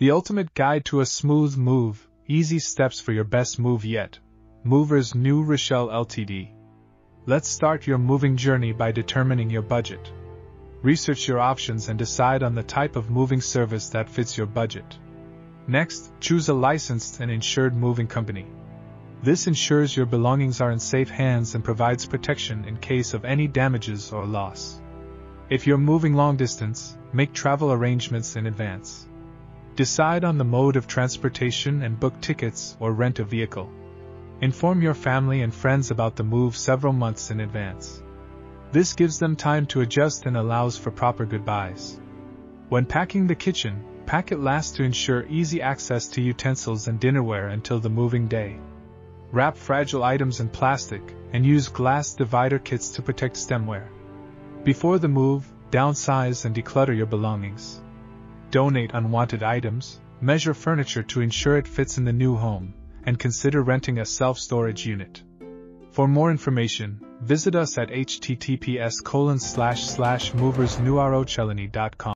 The ultimate guide to a smooth move, easy steps for your best move yet. Movers New Rochelle LTD. Let's start your moving journey by determining your budget. Research your options and decide on the type of moving service that fits your budget. Next, choose a licensed and insured moving company. This ensures your belongings are in safe hands and provides protection in case of any damages or loss. If you're moving long distance, make travel arrangements in advance. Decide on the mode of transportation and book tickets or rent a vehicle. Inform your family and friends about the move several months in advance. This gives them time to adjust and allows for proper goodbyes. When packing the kitchen, pack it last to ensure easy access to utensils and dinnerware until the moving day. Wrap fragile items in plastic and use glass divider kits to protect stemware. Before the move, downsize and declutter your belongings. Donate unwanted items, measure furniture to ensure it fits in the new home, and consider renting a self-storage unit. For more information, visit us at https://moversnewrocheleni.com.